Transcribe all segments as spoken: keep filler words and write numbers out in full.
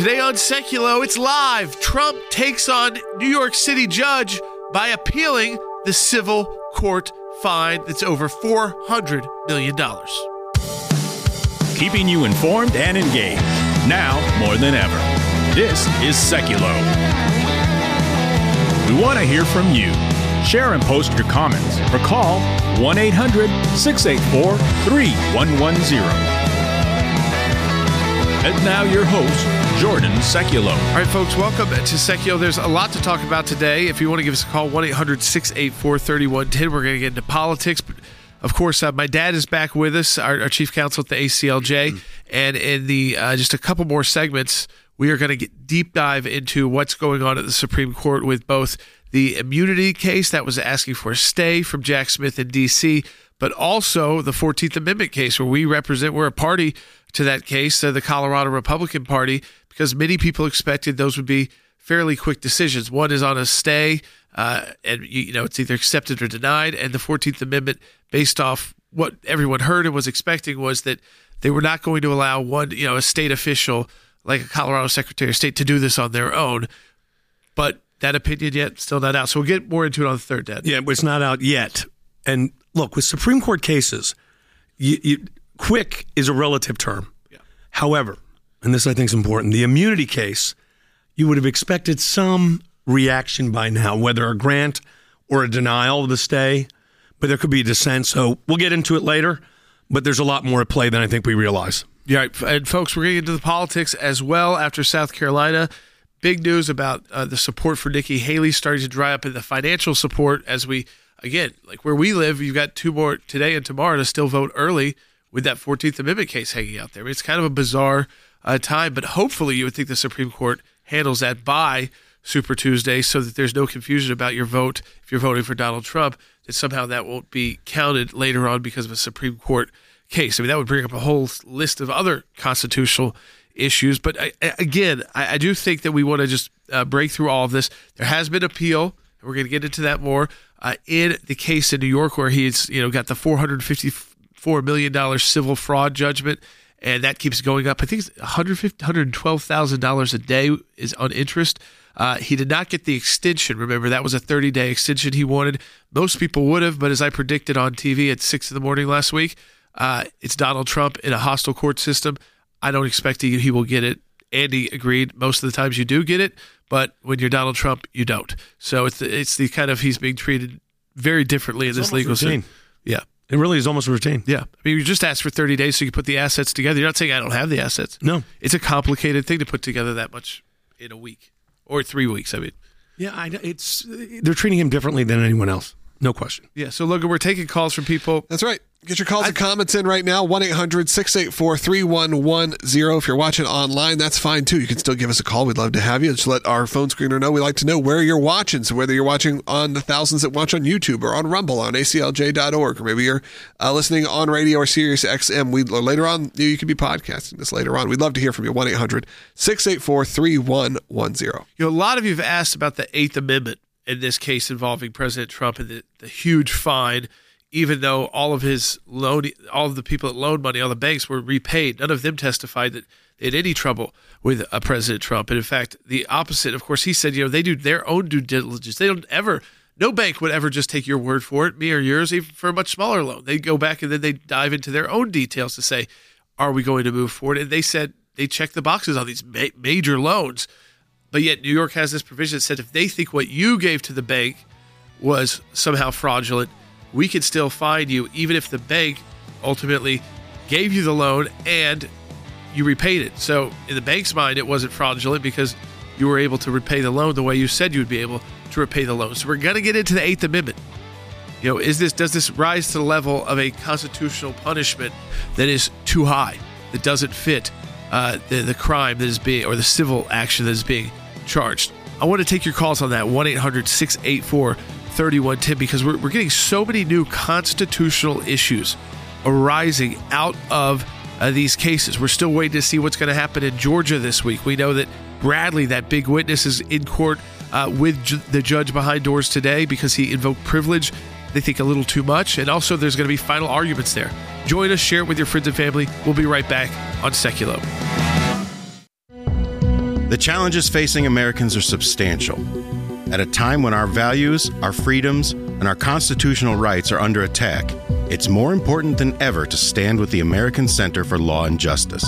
Today on Sekulow, it's live. Trump takes on New York City judge by appealing the civil court fine that's over four hundred million dollars. Keeping you informed and engaged, now more than ever. This is Sekulow. We want to hear from you. Share and post your comments or call one eight hundred, six eight four, three one one zero. And now your host, Jordan Sekulow. All right, folks, welcome to Sekulow. There's a lot to talk about today. If you want to give us a call, one eight hundred, six eight four, three one one zero. We're going to get into politics. But of course, uh, my dad is back with us, our, our chief counsel at the A C L J. Mm-hmm. And in the uh, just a couple more segments, we are going to get deep dive into what's going on at the Supreme Court with both the immunity case that was asking for a stay from Jack Smith in D C, but also the fourteenth Amendment case where we represent, we're a party to that case, uh, the Colorado Republican Party, because many people expected those would be fairly quick decisions. One is on a stay, uh, and you, you know it's either accepted or denied, and the fourteenth Amendment, based off what everyone heard and was expecting, was that they were not going to allow one, you know, a state official like a Colorado Secretary of State to do this on their own, but that opinion yet still not out. So we'll get more into it on the third, Dad. Yeah, but it's not out yet. And look, with Supreme Court cases, you... you quick is a relative term. Yeah. However, and this I think is important, the immunity case, you would have expected some reaction by now, whether a grant or a denial of the stay, but there could be a dissent. So we'll get into it later, but there's a lot more at play than I think we realize. Yeah, and folks, we're going to get into the politics as well after South Carolina. Big news about uh, the support for Nikki Haley starting to dry up in the financial support as we, again, like where we live, you've got two more today and tomorrow to still vote early with that fourteenth Amendment case hanging out there. I mean, it's kind of a bizarre uh, time, but hopefully you would think the Supreme Court handles that by Super Tuesday so that there's no confusion about your vote if you're voting for Donald Trump, that somehow that won't be counted later on because of a Supreme Court case. I mean, that would bring up a whole list of other constitutional issues. But I, again, I, I do think that we want to just uh, break through all of this. There has been appeal, and we're going to get into that more, uh, in the case in New York where he's you know got the four hundred fifty-four million dollars civil fraud judgment, and that keeps going up. I think it's one hundred twelve thousand dollars a day is on interest. Uh, he did not get the extension. Remember, that was a thirty-day extension he wanted. Most people would have, but as I predicted on T V at six in the morning last week, uh, it's Donald Trump in a hostile court system. I don't expect he, he will get it. Andy agreed. Most of the times you do get it, but when you're Donald Trump, you don't. So it's the, it's the kind of he's being treated very differently in this legal system. Yeah. It really is almost a routine. Yeah. I mean, you just asked for thirty days so you can put the assets together. You're not saying I don't have the assets. No. It's a complicated thing to put together that much in a week or three weeks, I mean. Yeah, I, it's they're treating him differently than anyone else. No question. Yeah, so Logan, we're taking calls from people. That's right. Get your calls I, and comments in right now, one eight hundred, six eight four, three one one zero. If you're watching online, that's fine, too. You can still give us a call. We'd love to have you. Just let our phone screener know. We like to know where you're watching. So whether you're watching on the thousands that watch on YouTube or on Rumble, on A C L J dot org, or maybe you're uh, listening on radio or Sirius X M. We, or later on, you, you could be podcasting this later on. We'd love to hear from you, one eight hundred, six eight four, three one one zero. You know, a lot of you have asked about the Eighth Amendment in this case involving President Trump and the, the huge fine, even though all of his loan, all of the people that loaned money, all the banks were repaid. None of them testified that they had any trouble with uh, President Trump. And in fact, the opposite, of course, he said, you know, they do their own due diligence. They don't ever, no bank would ever just take your word for it, me or yours, even for a much smaller loan. They go back and then they dive into their own details to say, are we going to move forward? And they said they checked the boxes on these ma- major loans. But yet New York has this provision that said if they think what you gave to the bank was somehow fraudulent, we can still fine you, even if the bank ultimately gave you the loan and you repaid it. So in the bank's mind, it wasn't fraudulent because you were able to repay the loan the way you said you would be able to repay the loan. So we're going to get into the Eighth Amendment. You know, is this does this rise to the level of a constitutional punishment that is too high, that doesn't fit uh, the, the crime that is being, or the civil action that is being charged? I want to take your calls on that, one eight hundred, six eight four, three one one zero, because we're, we're getting so many new constitutional issues arising out of uh, these cases. We're still waiting to see what's going to happen in Georgia this week. We know that Bradley, that big witness, is in court uh, with ju- the judge behind doors today because he invoked privilege. They think a little too much. And also there's going to be final arguments there. Join us, share it with your friends and family. We'll be right back on Sekulow. The challenges facing Americans are substantial. At a time when our values, our freedoms, and our constitutional rights are under attack, it's more important than ever to stand with the American Center for Law and Justice.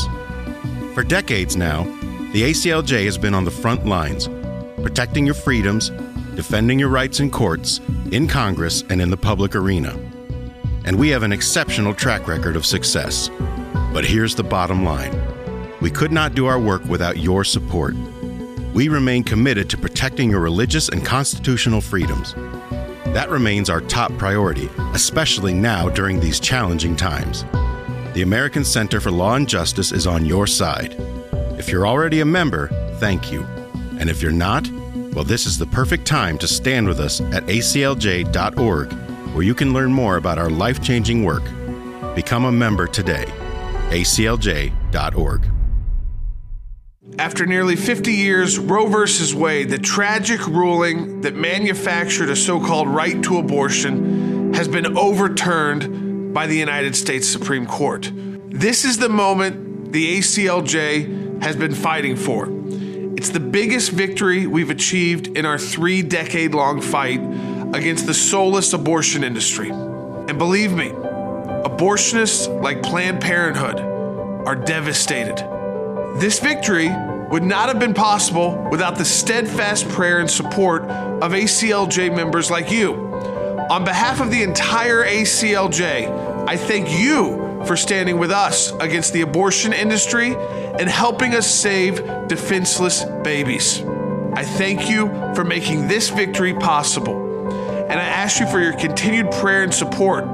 For decades now, the A C L J has been on the front lines, protecting your freedoms, defending your rights in courts, in Congress, and in the public arena. And we have an exceptional track record of success. But here's the bottom line. We could not do our work without your support. We remain committed to protecting your religious and constitutional freedoms. That remains our top priority, especially now during these challenging times. The American Center for Law and Justice is on your side. If you're already a member, thank you. And if you're not, well, this is the perfect time to stand with us at A C L J dot org, where you can learn more about our life-changing work. Become a member today. A C L J dot org. After nearly fifty years, Roe versus Wade, the tragic ruling that manufactured a so-called right to abortion, has been overturned by the United States Supreme Court. This is the moment the A C L J has been fighting for. It's the biggest victory we've achieved in our three-decade-long fight against the soulless abortion industry. And believe me, abortionists like Planned Parenthood are devastated. This victory would not have been possible without the steadfast prayer and support of A C L J members like you. On behalf of the entire A C L J, I thank you for standing with us against the abortion industry and helping us save defenseless babies. I thank you for making this victory possible. And I ask you for your continued prayer and support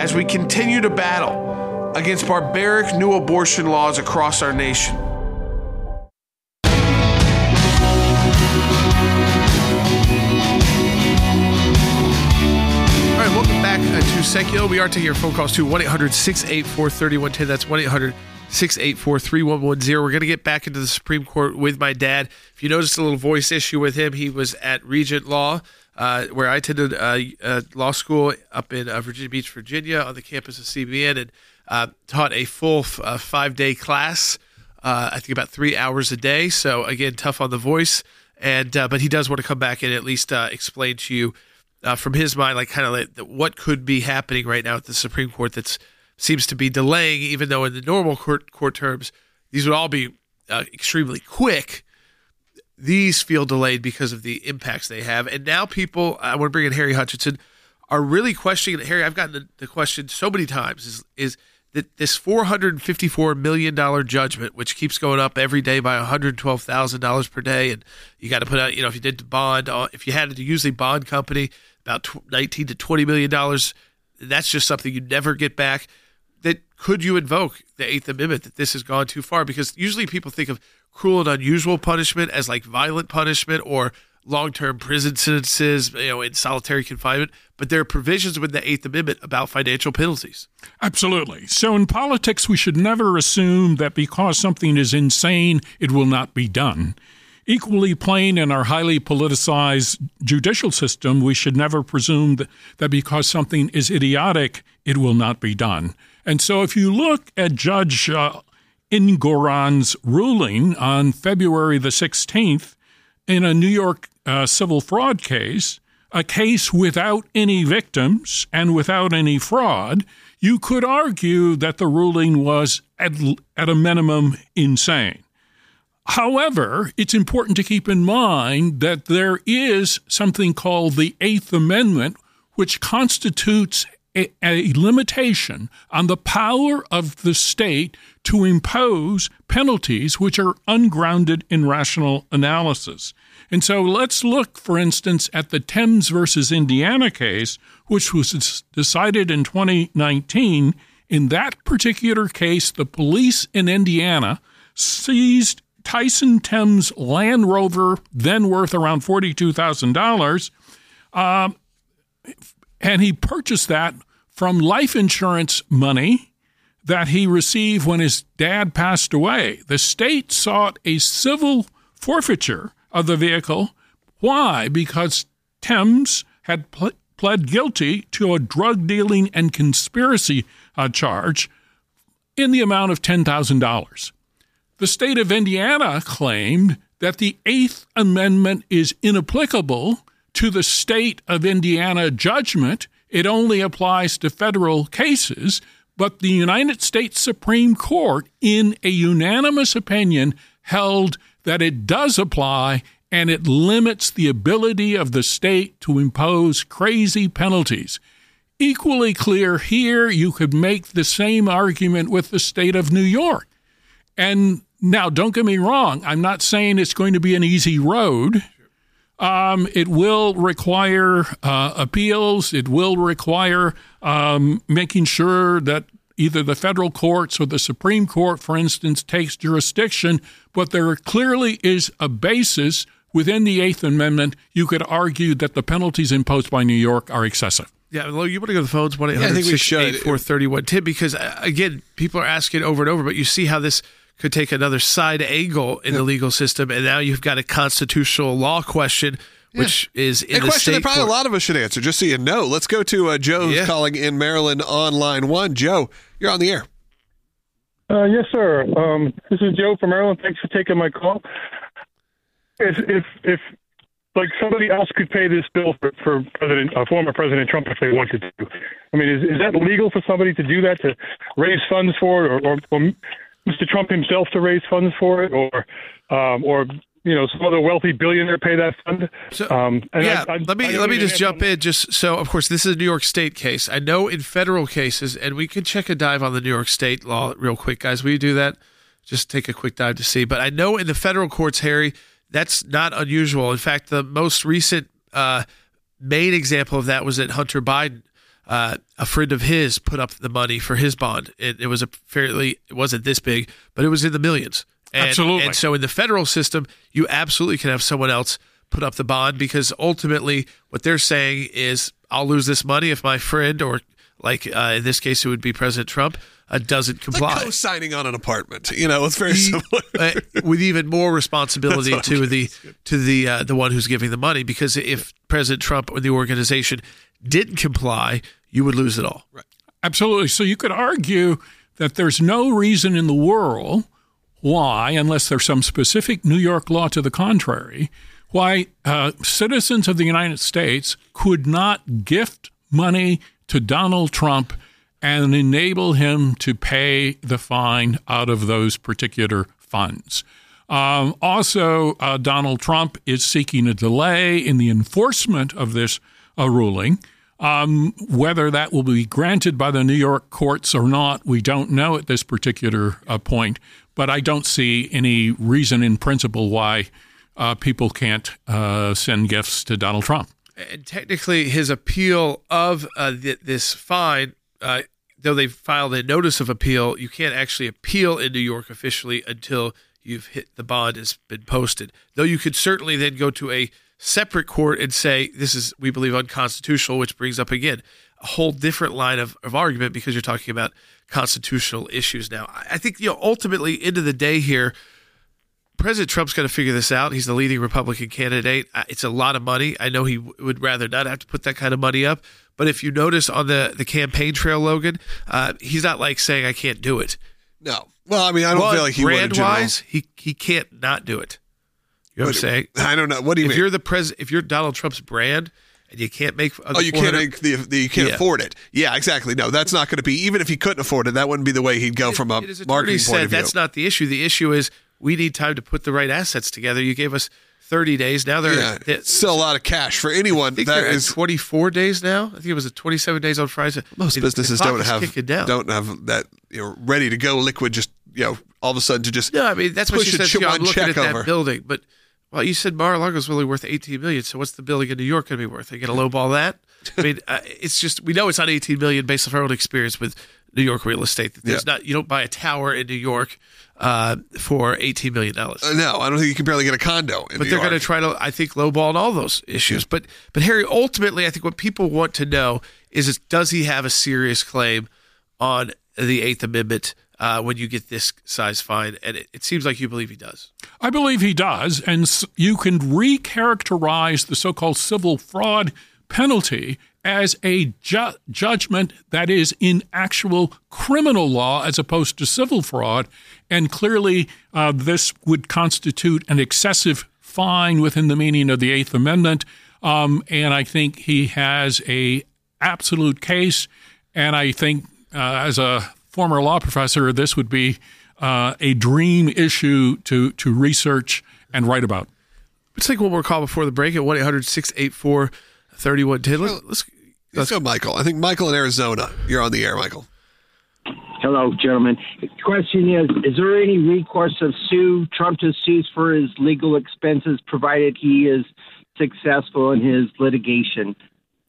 as we continue to battle against barbaric new abortion laws across our nation. All right, welcome back uh, to Sekulow. We are taking your phone calls to one eight hundred, six eight four, three one one zero. That's one eight hundred, six eight four, three one one zero. We're going to get back into the Supreme Court with my dad. If you noticed a little voice issue with him, he was at Regent Law, Uh, where I attended uh, uh, law school up in uh, Virginia Beach, Virginia, on the campus of C B N, and uh, taught a full f- uh, five-day class, uh, I think about three hours a day. So, again, tough on the voice. and uh, But he does want to come back and at least uh, explain to you uh, from his mind, like kind of like what could be happening right now at the Supreme Court that seems to be delaying, even though in the normal court, court terms, these would all be uh, extremely quick. These feel delayed because of the impacts they have. And now people, I want to bring in Harry Hutchison, are really questioning it. Harry, I've gotten the, the question so many times, is is that this four hundred fifty-four million dollars judgment, which keeps going up every day by one hundred twelve thousand dollars per day, and you got to put out, you know, if you did bond, if you had to use a bond company, about nineteen to twenty million dollars, that's just something you never get back. That could you invoke the Eighth Amendment that this has gone too far? Because usually people think of cruel and unusual punishment as like violent punishment or long-term prison sentences, you know, in solitary confinement. But there are provisions within the Eighth Amendment about financial penalties. Absolutely. So in politics, we should never assume that because something is insane, it will not be done. Equally plain in our highly politicized judicial system, we should never presume that, that because something is idiotic, it will not be done. And so if you look at Judge uh, Ingoran's ruling on February the sixteenth in a New York uh, civil fraud case, a case without any victims and without any fraud, you could argue that the ruling was at, at a minimum insane. However, it's important to keep in mind that there is something called the Eighth Amendment, which constitutes A, a limitation on the power of the state to impose penalties which are ungrounded in rational analysis. And so let's look, for instance, at the Thames versus Indiana case, which was decided in twenty nineteen. In that particular case, the police in Indiana seized Tyson Thames' Land Rover, then worth around forty-two thousand dollars, um, and he purchased that from life insurance money that he received when his dad passed away. The state sought a civil forfeiture of the vehicle. Why? Because Thames had ple- pled guilty to a drug dealing and conspiracy uh, charge in the amount of ten thousand dollars. The state of Indiana claimed that the Eighth Amendment is inapplicable to the state of Indiana judgment. It only applies to federal cases. But the United States Supreme Court, in a unanimous opinion, held that it does apply, and it limits the ability of the state to impose crazy penalties. Equally clear here, you could make the same argument with the state of New York. And now, don't get me wrong, I'm not saying it's going to be an easy road. Um, it will require uh, appeals. It will require um, making sure that either the federal courts or the Supreme Court, for instance, takes jurisdiction. But there clearly is a basis within the Eighth Amendment. You could argue that the penalties imposed by New York are excessive. Yeah, well, you want to go to the phones, one eight hundred six eight four three one one zero, because, again, people are asking over and over, but you see how this could take another side angle in yeah. the legal system, and now you've got a constitutional law question, which yeah. is in a the question that probably court. A lot of us should answer, just so you know. Let's go to uh, Joe, who's yeah. calling in Maryland on line one. Joe, you're on the air. Uh, yes, sir. Um, this is Joe from Maryland. Thanks for taking my call. If, if, if like, somebody else could pay this bill for, for President, uh, former President Trump if they wanted to. I mean, is, is that legal for somebody to do that, to raise funds for it, or, or, or Mister Trump himself to raise funds for it, or, um, or you know, some other wealthy billionaire pay that fund. So, um, and yeah, I, I, let me I let me just jump in. Just so, of course, this is a New York State case. I know in federal cases, and we can check a dive on the New York State law real quick, guys. Will you do that? Just take a quick dive to see. But I know in the federal courts, Harry, that's not unusual. In fact, the most recent uh, main example of that was that Hunter Biden. Uh, a friend of his put up the money for his bond. It, it was a fairly, it wasn't this big, but it was in the millions. And, absolutely. And so in the federal system, you absolutely can have someone else put up the bond, because ultimately what they're saying is, I'll lose this money if my friend, or like uh, in this case, it would be President Trump, uh, doesn't comply. Like co-signing on an apartment, you know, it's very similar. uh, with even more responsibility to the, to the uh, the one who's giving the money, because if President Trump or the organization didn't comply, you would lose it all. Right. Absolutely. So you could argue that there's no reason in the world why, unless there's some specific New York law to the contrary, why uh, citizens of the United States could not gift money to Donald Trump and enable him to pay the fine out of those particular funds. Um, also, uh, Donald Trump is seeking a delay in the enforcement of this a ruling. Um, whether that will be granted by the New York courts or not, we don't know at this particular uh, point, but I don't see any reason in principle why uh, people can't uh, send gifts to Donald Trump. And technically, his appeal of uh, th- this fine, uh, though they've filed a notice of appeal, you can't actually appeal in New York officially until you've hit the bond has been posted. Though you could certainly then go to a separate court and say, this is, we believe, unconstitutional, which brings up, again, a whole different line of, of argument, because you're talking about constitutional issues now. I think, you know, ultimately, end of the day here, President Trump's going to figure this out. He's the leading Republican candidate. It's a lot of money. I know he w- would rather not have to put that kind of money up. But if you notice on the, the campaign trail, Logan, uh, he's not like saying, I can't do it. No. Well, I mean, I don't well, feel like he would in general. Brand-wise, he, he can't not do it. You know what, what I'm saying? I don't know. What do you if mean? If you're the pres- if you're Donald Trump's brand and you can't make, oh, you can't make the, the you can't yeah. afford it. Yeah, exactly. No, that's not going to be. Even if he couldn't afford it, that wouldn't be the way he'd go it, from a marketing point of view. That's not the issue. The issue is we need time to put the right assets together. You gave us thirty days. Now they're yeah, they, still a lot of cash for anyone. I think that is twenty-four days now. I think it was twenty-seven days on Friday. Most it, businesses don't have don't have that, you know, ready to go liquid. Just, you know, all of a sudden to just no. I mean, that's what she said. I'm looking at that building, but. Well, you said Mar-a-Lago is really worth eighteen million dollars, so what's the building in New York going to be worth? Are you going to lowball that? I mean, uh, it's just, we know it's not eighteen million dollars based off our own experience with New York real estate. That there's yeah. not, you don't buy a tower in New York uh, for eighteen million dollars. Uh, no, I don't think you can barely get a condo in But New they're going to try to, I think, lowball all those issues. Yeah. But, but Harry, ultimately, I think what people want to know is, is does he have a serious claim on the Eighth Amendment Uh, when you get this size fine, and it, it seems like you believe he does. I believe he does, and you can recharacterize the so-called civil fraud penalty as a ju- judgment that is in actual criminal law as opposed to civil fraud. And clearly, uh, this would constitute an excessive fine within the meaning of the Eighth Amendment. Um, and I think he has a absolute case. And I think uh, as a former law professor, this would be uh, a dream issue to, to research and write about. Let's take one more call before the break at one eight hundred six eight four three one one zero. Let's, let's, let's go, Michael. I think Michael in Arizona. You're on the air, Michael. Hello, gentlemen. The question is, is there any recourse of sue Trump to sue for his legal expenses, provided he is successful in his litigation,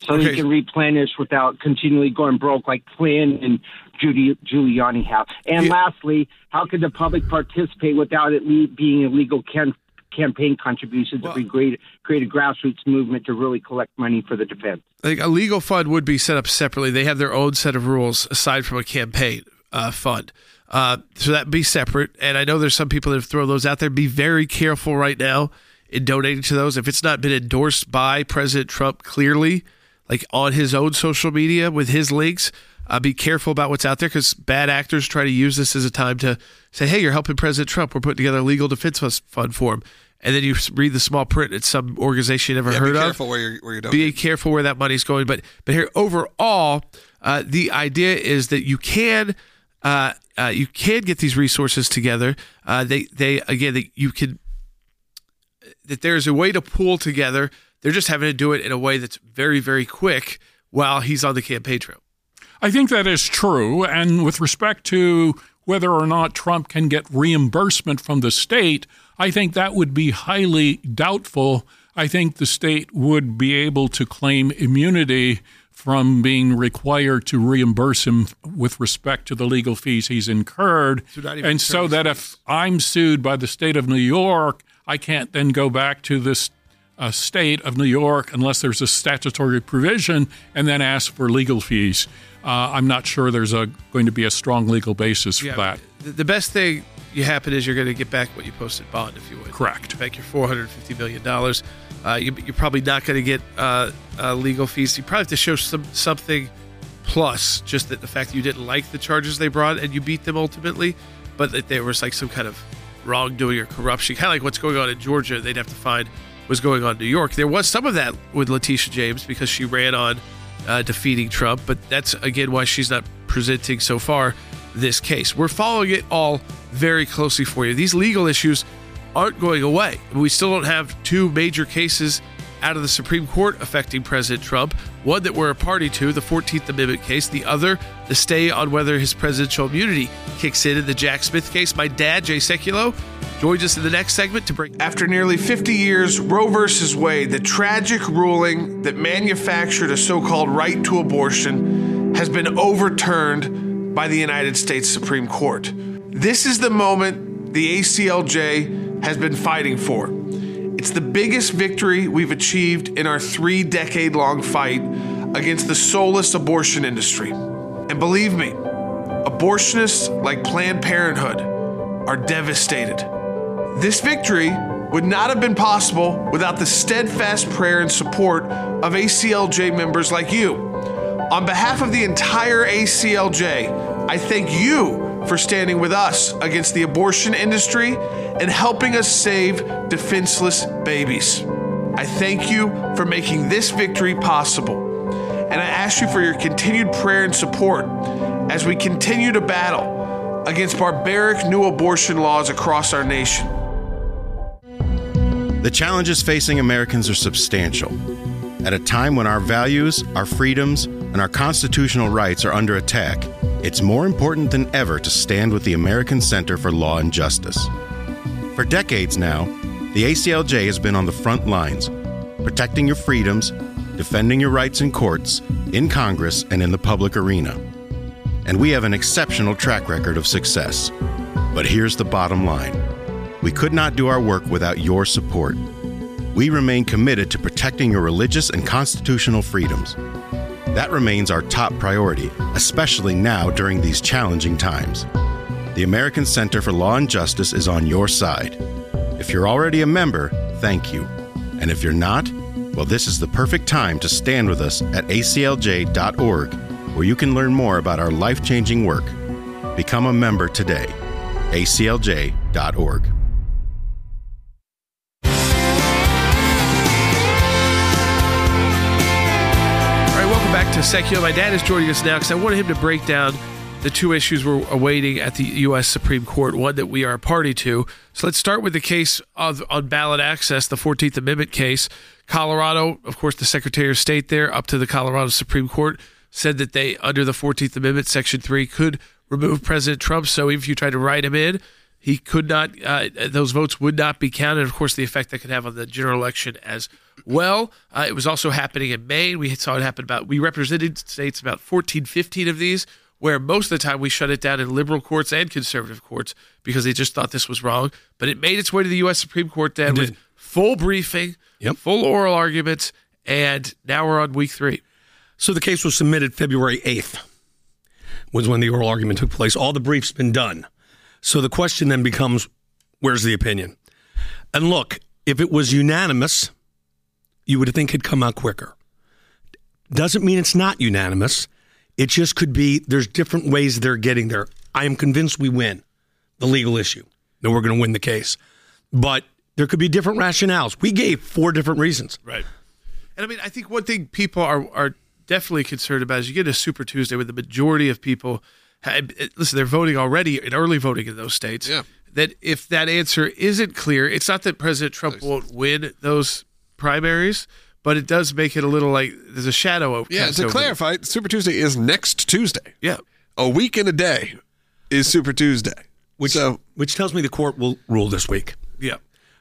so okay. he can replenish without continually going broke like Flynn and Judy, Giuliani have? And yeah. lastly, how could the public participate without it being illegal can- campaign contributions well, that create, create a grassroots movement to really collect money for the defense? I think a legal fund would be set up separately. They have their own set of rules aside from a campaign uh, fund. Uh, so that be separate. And I know there's some people that throw those out there. Be very careful right now in donating to those. If it's not been endorsed by President Trump clearly, like on his own social media with his links, uh, be careful about what's out there, because bad actors try to use this as a time to say, hey, you're helping President Trump. We're putting together a legal defense fund for him. And then you read the small print at some organization you never yeah, heard of. Be careful of. Where you're, where you're donating. Be careful where that money's going. But but here, overall, uh, the idea is that you can uh, uh, you can get these resources together. Uh, they they again they, you can that there's a way to pool together. They're just having to do it in a way that's very very quick while he's on the campaign trail. I think that is true. And with respect to whether or not Trump can get reimbursement from the state, I think that would be highly doubtful. I think the state would be able to claim immunity from being required to reimburse him with respect to the legal fees he's incurred. So and so that if I'm sued by the state of New York, I can't then go back to this uh, state of New York unless there's a statutory provision and then ask for legal fees. Uh, I'm not sure there's a, going to be a strong legal basis for yeah, that. The best thing you happen is you're going to get back what you posted bond, if you would. Correct. Back your four hundred fifty million dollars. Uh, you, you're probably not going to get uh, uh, legal fees. You probably have to show some something plus, just that the fact that you didn't like the charges they brought and you beat them ultimately, but that there was like some kind of wrongdoing or corruption, kind of like what's going on in Georgia. They'd have to find what's going on in New York. There was some of that with Letitia James because she ran on Uh, defeating Trump, but that's again why she's not presenting so far this case. We're following it all very closely for you. These legal issues aren't going away. We still don't have two major cases out of the Supreme Court affecting President Trump, one that we're a party to, the fourteenth Amendment case, the other, the stay on whether his presidential immunity kicks in in the Jack Smith case. My dad, Jay Sekulow, joins us in the next segment to break. After nearly fifty years, Roe versus Wade, the tragic ruling that manufactured a so-called right to abortion, has been overturned by the United States Supreme Court. This is the moment the A C L J has been fighting for. It's the biggest victory we've achieved in our three-decade-long fight against the soulless abortion industry. And believe me, abortionists like Planned Parenthood are devastated. This victory would not have been possible without the steadfast prayer and support of A C L J members like you. On behalf of the entire A C L J, I thank you for standing with us against the abortion industry and helping us save defenseless babies. I thank you for making this victory possible. And I ask you for your continued prayer and support as we continue to battle against barbaric new abortion laws across our nation. The challenges facing Americans are substantial. At a time when our values, our freedoms, and our constitutional rights are under attack, it's more important than ever to stand with the American Center for Law and Justice. For decades now, the A C L J has been on the front lines, protecting your freedoms, defending your rights in courts, in Congress, and in the public arena. And we have an exceptional track record of success. But here's the bottom line. We could not do our work without your support. We remain committed to protecting your religious and constitutional freedoms. That remains our top priority, especially now during these challenging times. The American Center for Law and Justice is on your side. If you're already a member, thank you. And if you're not, Well, this is the perfect time to stand with us at A C L J dot org, where you can learn more about our life-changing work. Become a member today. A C L J dot org. To Sekulow. My dad is joining us now because I wanted him to break down the two issues we're awaiting at the U S Supreme Court, one that we are a party to. So let's start with the case of, on ballot access, the fourteenth Amendment case. Colorado, of course, the Secretary of State there, up to the Colorado Supreme Court, said that they, under the fourteenth Amendment, Section three, could remove President Trump. So if you tried to write him in, he could not, uh, those votes would not be counted. Of course, the effect that could have on the general election as well. Uh, it was also happening in Maine. We saw it happen about, we represented states about fourteen, fifteen of these, where most of the time we shut it down in liberal courts and conservative courts because they just thought this was wrong. But it made its way to the U S Supreme Court then with full briefing, yep. full oral arguments, and now we're on week three. So the case was submitted February eighth was when the oral argument took place. All the briefs been done. So the question then becomes, where's the opinion? And look, if it was unanimous, you would think it'd come out quicker. Doesn't mean it's not unanimous. It just could be there's different ways they're getting there. I am convinced we win the legal issue, that we're going to win the case. But there could be different rationales. We gave four different reasons. Right. And I mean, I think one thing people are, are definitely concerned about is you get a Super Tuesday where the majority of people, have, listen, they're voting already in early voting in those states. Yeah. That if that answer isn't clear, it's not that President Trump won't win those primaries, but it does make it a little like there's a shadow over. Yeah, to clarify, Super Tuesday is next Tuesday. Yeah. A week and a day is Super Tuesday. Which so, which tells me the court will rule this week. Yeah.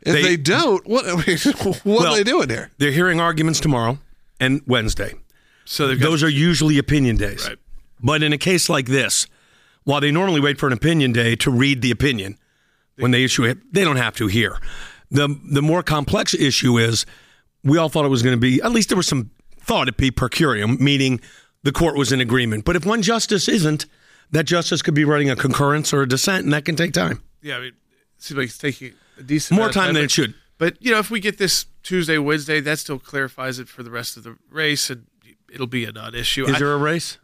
If they, they don't, what, I mean, what well, are they doing here? They're hearing arguments tomorrow and Wednesday. So got, Those are usually opinion days. Right. But in a case like this, while they normally wait for an opinion day to read the opinion, they, when they issue it, they don't have to here. The the more complex issue is we all thought it was going to be, at least there was some thought it'd be per curiam, meaning the court was in agreement. But if one justice isn't, that justice could be writing a concurrence or a dissent, and that can take time. Yeah, I mean, it seems like it's taking a decent more amount time of time than it should. But, you know, if we get this Tuesday, Wednesday, that still clarifies it for the rest of the race, and it'll be a non-issue. Is I, there a race?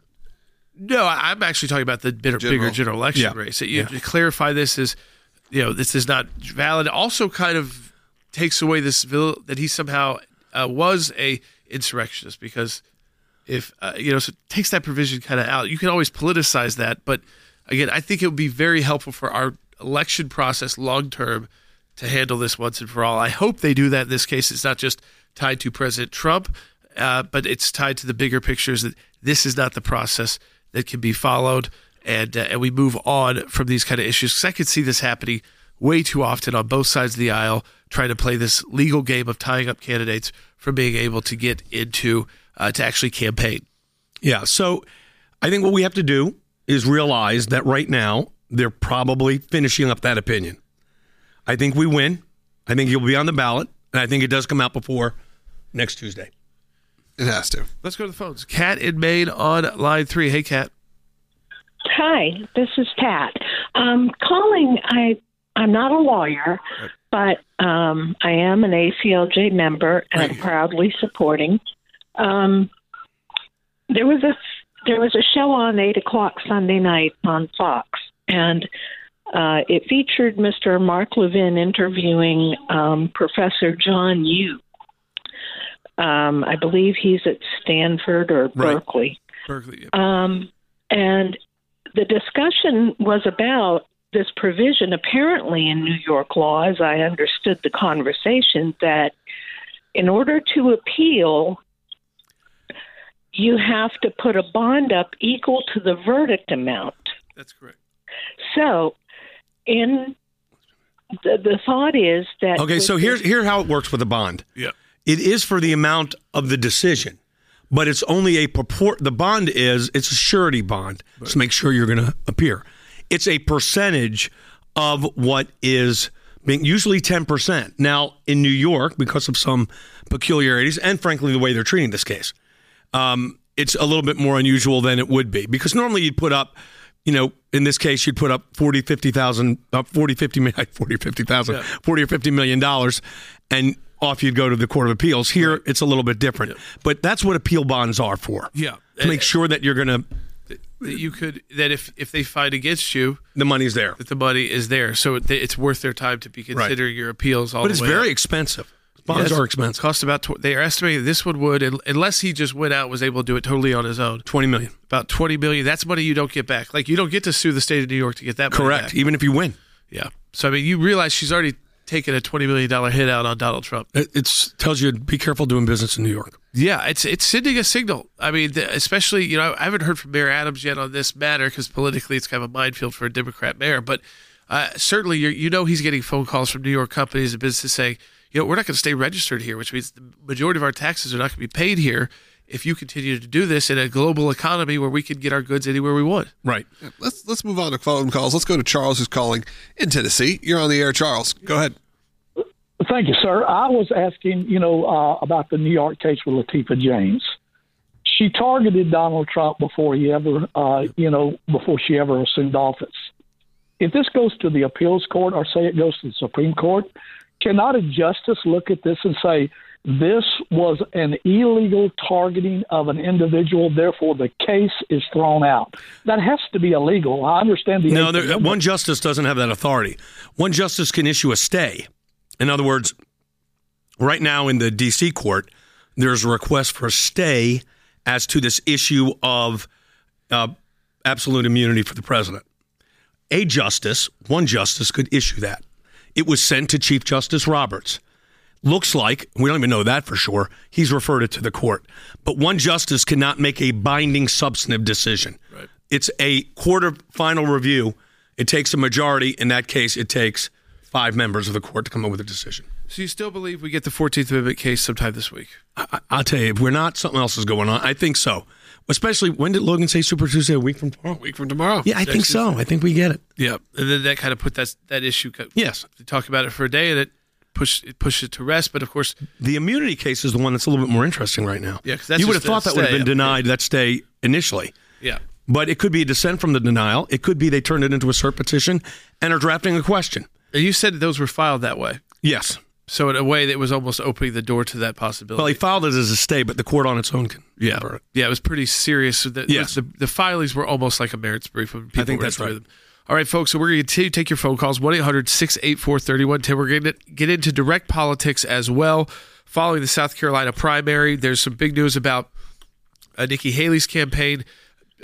No, I'm actually talking about the bigger general, bigger general election yeah. race. You yeah. to clarify this is, you know, this is not valid. Also kind of takes away this bill that he somehow Uh, was a insurrectionist because if, uh, you know, so it takes that provision kind of out. You can always politicize that. But again, I think it would be very helpful for our election process long term to handle this once and for all. I hope they do that in this case. It's not just tied to President Trump, uh, but it's tied to the bigger pictures that this is not the process that can be followed. And, uh, and we move on from these kind of issues because I could see this happening way too often on both sides of the aisle, trying to play this legal game of tying up candidates from being able to get into, uh, to actually campaign. Yeah, so I think what we have to do is realize that right now, they're probably finishing up that opinion. I think we win. I think you'll be on the ballot, and I think it does come out before next Tuesday. It has to. Let's go to the phones. Kat in Maine on line three. Hey, Kat. Hi, this is Pat. Um, calling, I... I'm not a lawyer, but um, I am an A C L J member, and I'm proudly supporting. Um, there was a there was a show on eight o'clock Sunday night on Fox, and uh, it featured Mister Mark Levin interviewing um, Professor John Yu. Um, I believe he's at Stanford or right. Berkeley. Berkeley. Yeah. Um, and the discussion was about this provision apparently in New York law, as I understood the conversation, that in order to appeal, you have to put a bond up equal to the verdict amount. That's correct. So in the, the thought is that... Okay, so here's here how it works with a bond. Yeah. It is for the amount of the decision, but it's only a purport. The bond is, it's a surety bond. Right. So make sure you're going to appear. It's a percentage of what is being, usually ten percent. Now, in New York, because of some peculiarities, and frankly, the way they're treating this case, um, it's a little bit more unusual than it would be. Because normally you'd put up, you know, in this case, you'd put up forty, fifty thousand, up forty, fifty, forty, fifty thousand, yeah. forty or fifty million dollars, and off you'd go to the Court of Appeals. Here, right. It's a little bit different. Yeah. But that's what appeal bonds are for. Yeah. To make sure that you're going to... That you could that if, if they fight against you, the money's there. That the money is there, so it, it's worth their time to be considering right. your appeals. All but the it's way very up. Expensive. Bonds yes. are expensive. Cost about tw- they are estimating this one would, unless he just went out was able to do it totally on his own. Twenty million, about twenty million. That's money you don't get back. Like you don't get to sue the state of New York to get that. Correct. Money back. Even if you win. Yeah. So I mean, you realize she's already taking a twenty million dollar hit out on Donald Trump. It it's, tells you to be careful doing business in New York. Yeah, it's it's sending a signal. I mean, especially, you know, I haven't heard from Mayor Adams yet on this matter because politically it's kind of a minefield for a Democrat mayor. But uh, certainly, you're, you know, he's getting phone calls from New York companies and businesses saying, you know, we're not going to stay registered here, which means the majority of our taxes are not going to be paid here if you continue to do this in a global economy where we can get our goods anywhere we want. Right. Yeah, let's let's move on to phone calls. Let's go to Charles, who's calling in Tennessee. You're on the air, Charles. Go ahead. Thank you, sir. I was asking, you know, uh, about the New York case with Letitia James. She targeted Donald Trump before he ever, uh, you know, before she ever assumed office. If this goes to the appeals court or say it goes to the Supreme Court, cannot a justice look at this and say, this was an illegal targeting of an individual, therefore the case is thrown out? That has to be illegal. I understand the... No, there, one justice doesn't have that authority. One justice can issue a stay. In other words, right now in the D C court, there's a request for a stay as to this issue of uh, absolute immunity for the president. A justice, one justice, could issue that. It was sent to Chief Justice Roberts. Looks like, we don't even know that for sure, he's referred it to the court. But one justice cannot make a binding substantive decision. Right. It's a court of final review. It takes a majority. In that case, it takes five members of the court to come up with a decision. So you still believe we get the fourteenth Amendment case sometime this week? I, I'll tell you, if we're not, something else is going on. I think so. Especially, when did Logan say Super Tuesday? A week from tomorrow? A week from tomorrow. Yeah, I Next think so. Tuesday. I think we get it. Yeah. And then that kind of put that that issue... Yes. We talk about it for a day and it pushed it, pushed it to rest. But of course... The immunity case is the one that's a little bit more interesting right now. Yeah, that's you would have thought that would have been denied yeah. that stay initially. Yeah. But it could be a dissent from the denial. It could be they turned it into a cert petition and are drafting a question. And you said those were filed that way. Yes. So in a way, that was almost opening the door to that possibility. Well, he filed it as a stay, but the court on its own can yeah. cover it. Yeah, it was pretty serious. The, yes. the, the filings were almost like a merits brief. When people I think that's right. Them. All right, folks, so we're going to take your phone calls, one eight hundred six eight four three one one oh. We're going to get into direct politics as well. Following the South Carolina primary, there's some big news about uh, Nikki Haley's campaign.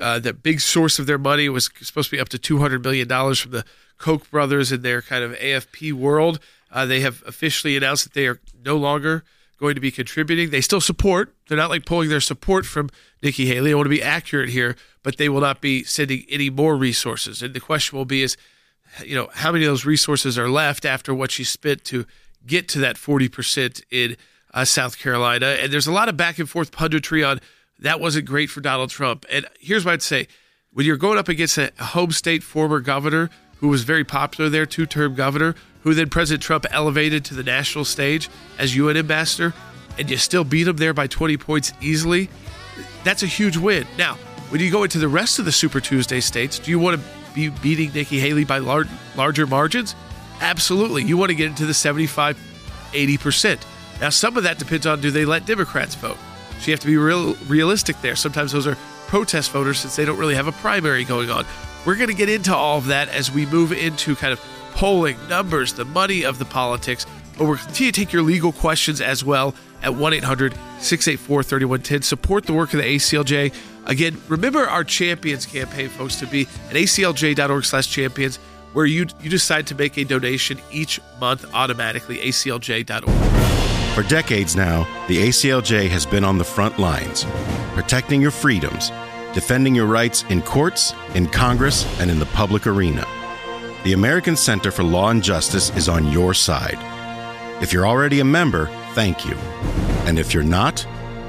Uh, the big source of their money was supposed to be up to two hundred million dollars from the Koch brothers in their kind of A F P world. Uh, they have officially announced that they are no longer going to be contributing. They still support. They're not like pulling their support from Nikki Haley. I want to be accurate here, but they will not be sending any more resources. And the question will be is, you know, how many of those resources are left after what she spent to get to that forty percent in uh, South Carolina? And there's a lot of back and forth punditry on that wasn't great for Donald Trump. And here's what I'd say. When you're going up against a home state former governor who was very popular there, two-term governor, who then President Trump elevated to the national stage as U N ambassador, and you still beat him there by twenty points easily, that's a huge win. Now, when you go into the rest of the Super Tuesday states, do you want to be beating Nikki Haley by lar- larger margins? Absolutely. You want to get into the seventy-five, eighty percent. Now, some of that depends on do they let Democrats vote. So you have to be real realistic there. Sometimes those are protest voters since they don't really have a primary going on. We're going to get into all of that as we move into kind of polling, numbers, the money of the politics. But we're continue to take your legal questions as well at one eight hundred six eight four three one one oh. Support the work of the A C L J. Again, remember our Champions campaign, folks, to be at aclj.org slash champions, where you, you decide to make a donation each month automatically, A C L J dot org. For decades now, the A C L J has been on the front lines, protecting your freedoms, defending your rights in courts, in Congress, and in the public arena. The American Center for Law and Justice is on your side. If you're already a member, thank you. And if you're not,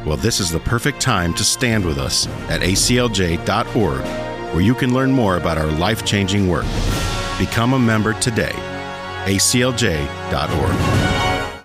well, this is the perfect time to stand with us at A C L J dot org, where you can learn more about our life-changing work. Become a member today. A C L J dot org.